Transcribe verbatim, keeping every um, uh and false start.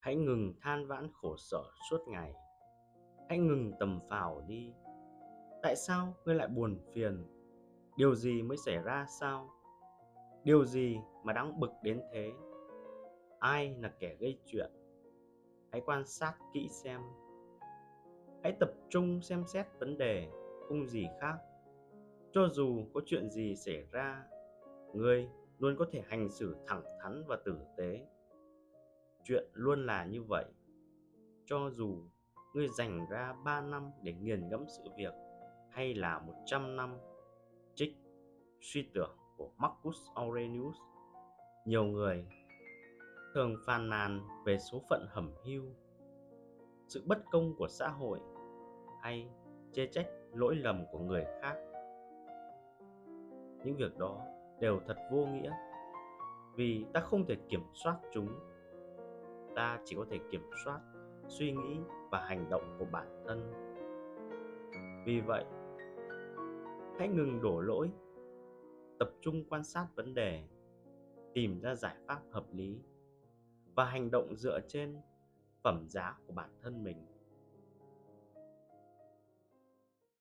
Hãy ngừng than vãn khổ sở suốt ngày. Hãy ngừng tầm phào đi. Tại sao ngươi lại buồn phiền? Điều gì mới xảy ra sao? Điều gì mà đáng bực đến thế? Ai là kẻ gây chuyện? Hãy quan sát kỹ xem. Hãy tập trung xem xét vấn đề, không gì khác. Cho dù có chuyện gì xảy ra, ngươi luôn có thể hành xử thẳng thắn và tử tế. Chuyện luôn là như vậy. Cho dù ngươi dành ra ba năm để nghiền ngẫm sự việc, hay là một trăm năm. Trích suy tưởng của Marcus Aurelius. Nhiều người thường phàn nàn về số phận hẩm hiu, sự bất công của xã hội, hay chê trách lỗi lầm của người khác. Những việc đó đều thật vô nghĩa, vì ta không thể kiểm soát chúng. Ta chỉ có thể kiểm soát suy nghĩ và hành động của bản thân. Vì vậy, hãy ngừng đổ lỗi, tập trung quan sát vấn đề, tìm ra giải pháp hợp lý và hành động dựa trên phẩm giá của bản thân mình.